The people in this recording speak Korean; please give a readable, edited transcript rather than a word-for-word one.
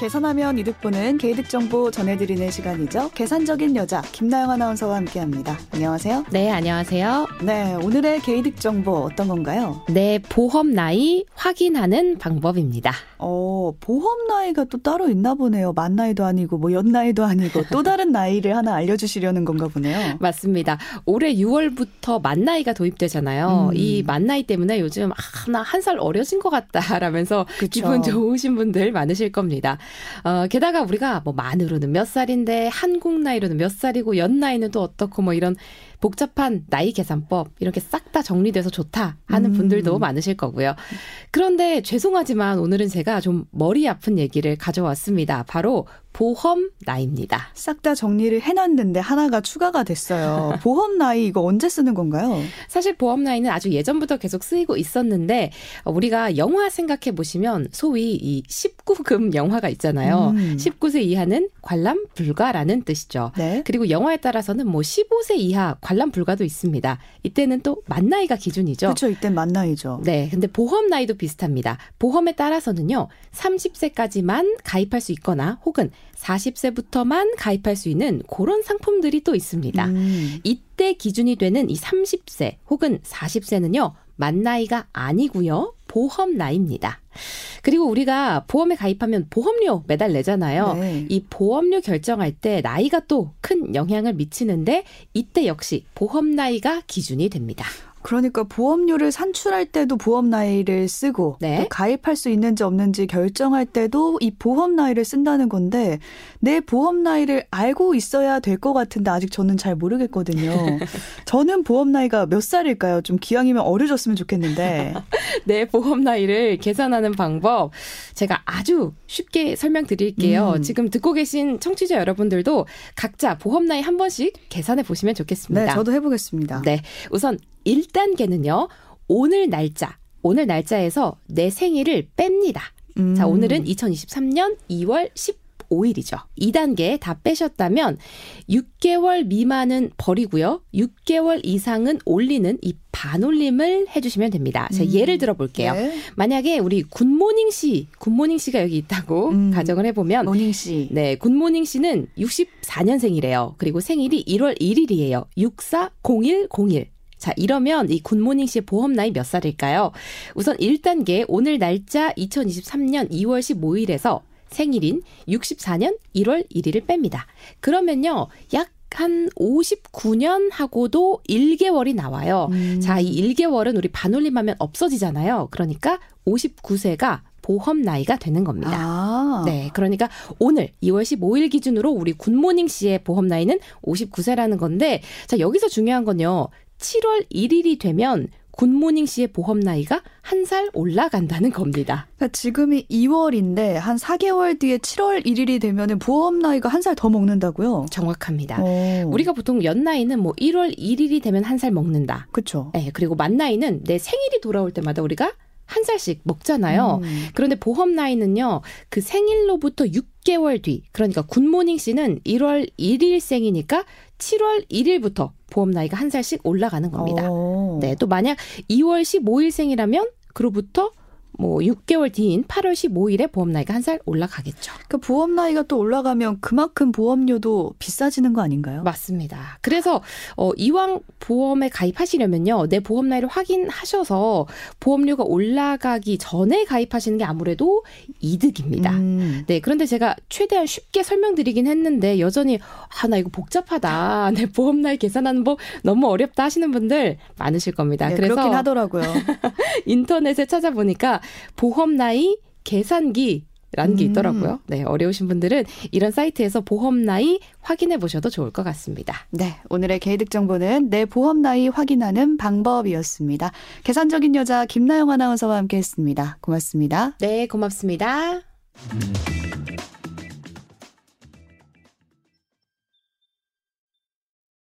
계산하면 이득 보는 개이득 정보 전해드리는 시간이죠. 계산적인 여자 김나영 아나운서와 함께합니다. 안녕하세요. 네, 안녕하세요. 네, 오늘의 개이득 정보 어떤 건가요? 네, 보험 나이 확인하는 방법입니다. 보험 나이가 또 따로 있나 보네요. 만 나이도 아니고 뭐 연 나이도 아니고 또 다른 나이를 하나 알려주시려는 건가 보네요. 맞습니다. 올해 6월부터 만 나이가 도입되잖아요. 이 만 나이 때문에 요즘 나 한 살 어려진 것 같다라면서 그쵸. 기분 좋으신 분들 많으실 겁니다. 게다가 우리가 뭐 만으로는 몇 살인데 한국 나이로는 몇 살이고 연 나이는 또 어떻고 뭐 이런 복잡한 나이 계산법 이렇게 싹 다 정리돼서 좋다 하는 분들도 많으실 거고요. 그런데 죄송하지만 오늘은 제가 좀 머리 아픈 얘기를 가져왔습니다. 바로 보험 나이입니다. 싹 다 정리를 해놨는데 하나가 추가가 됐어요. 보험 나이 이거 언제 쓰는 건가요? 사실 보험 나이는 아주 예전부터 계속 쓰이고 있었는데 우리가 영화 생각해 보시면 소위 이 19금 영화가 있잖아요. 19세 이하는 관람 불가라는 뜻이죠. 네. 그리고 영화에 따라서는 뭐 15세 이하 관람 불가도 있습니다. 이때는 또 만 나이가 기준이죠. 그렇죠. 이때는 만 나이죠. 네. 근데 보험 나이도 비슷합니다. 보험에 따라서는요. 30세까지만 가입할 수 있거나 혹은 40세부터만 가입할 수 있는 그런 상품들이 또 있습니다. 이때 기준이 되는 이 30세 혹은 40세는요. 만 나이가 아니고요. 보험 나이입니다. 그리고 우리가 보험에 가입하면 보험료 매달 내잖아요. 네. 이 보험료 결정할 때 나이가 또 큰 영향을 미치는데 이때 역시 보험 나이가 기준이 됩니다. 그러니까 보험료를 산출할 때도 보험 나이를 쓰고 네. 또 가입할 수 있는지 없는지 결정할 때도 이 보험 나이를 쓴다는 건데 내 보험 나이를 알고 있어야 될 것 같은데 아직 저는 잘 모르겠거든요. 저는 보험 나이가 몇 살일까요? 좀 기왕이면 어려졌으면 좋겠는데. 내 보험 나이를 계산하는 방법 제가 아주 쉽게 설명드릴게요. 지금 듣고 계신 청취자 여러분들도 각자 보험 나이 한 번씩 계산해 보시면 좋겠습니다. 네, 저도 해보겠습니다. 네, 우선 1단계는요. 오늘 날짜에서 내 생일을 뺍니다. 자, 오늘은 2023년 2월 15일이죠. 2단계 다 빼셨다면 6개월 미만은 버리고요. 6개월 이상은 올리는 이 반올림을 해주시면 됩니다. 제가 예를 들어볼게요. 네. 만약에 우리 굿모닝 씨가 여기 있다고 가정을 해보면 모닝 씨. 네, 굿모닝 씨는 64년생이래요. 그리고 생일이 1월 1일이에요. 640101. 자, 이러면 이 굿모닝 씨의 보험 나이 몇 살일까요? 우선 1단계 오늘 날짜 2023년 2월 15일에서 생일인 64년 1월 1일을 뺍니다. 그러면요. 약 한 59년하고도 1개월이 나와요. 자, 이 1개월은 우리 반올림하면 없어지잖아요. 그러니까 59세가 보험 나이가 되는 겁니다. 아. 네, 그러니까 오늘 2월 15일 기준으로 우리 굿모닝 씨의 보험 나이는 59세라는 건데 자, 여기서 중요한 건요. 7월 1일이 되면 굿모닝 씨의 보험 나이가 한 살 올라간다는 겁니다. 그러니까 지금이 2월인데 한 4개월 뒤에 7월 1일이 되면 보험 나이가 한 살 더 먹는다고요? 정확합니다. 오. 우리가 보통 연 나이는 뭐 1월 1일이 되면 한 살 먹는다. 그렇죠. 네, 그리고 만 나이는 내 생일이 돌아올 때마다 우리가 한 살씩 먹잖아요. 그런데 보험 나이는요. 그 생일로부터 6개월 뒤. 그러니까 굿모닝 씨는 1월 1일 생이니까 7월 1일부터 보험 나이가 한 살씩 올라가는 겁니다. 오. 네, 또 만약 2월 15일 생이라면 그로부터 뭐 6개월 뒤인 8월 15일에 보험 나이가 한 살 올라가겠죠. 그러니까 보험 나이가 또 올라가면 그만큼 보험료도 비싸지는 거 아닌가요? 맞습니다. 그래서 이왕 보험에 가입하시려면요. 내 보험 나이를 확인하셔서 보험료가 올라가기 전에 가입하시는 게 아무래도 이득입니다. 네, 그런데 제가 최대한 쉽게 설명드리긴 했는데 여전히 나 이거 복잡하다. 내 보험 나이 계산하는 법 너무 어렵다 하시는 분들 많으실 겁니다. 네, 그래서 그렇긴 하더라고요. 인터넷에 찾아보니까 보험 나이 계산기라는 게 있더라고요. 네, 어려우신 분들은 이런 사이트에서 보험 나이 확인해 보셔도 좋을 것 같습니다. 네, 오늘의 개이득 정보는 내 보험 나이 확인하는 방법이었습니다. 계산적인 여자 김나영 아나운서와 함께했습니다. 고맙습니다. 네, 고맙습니다.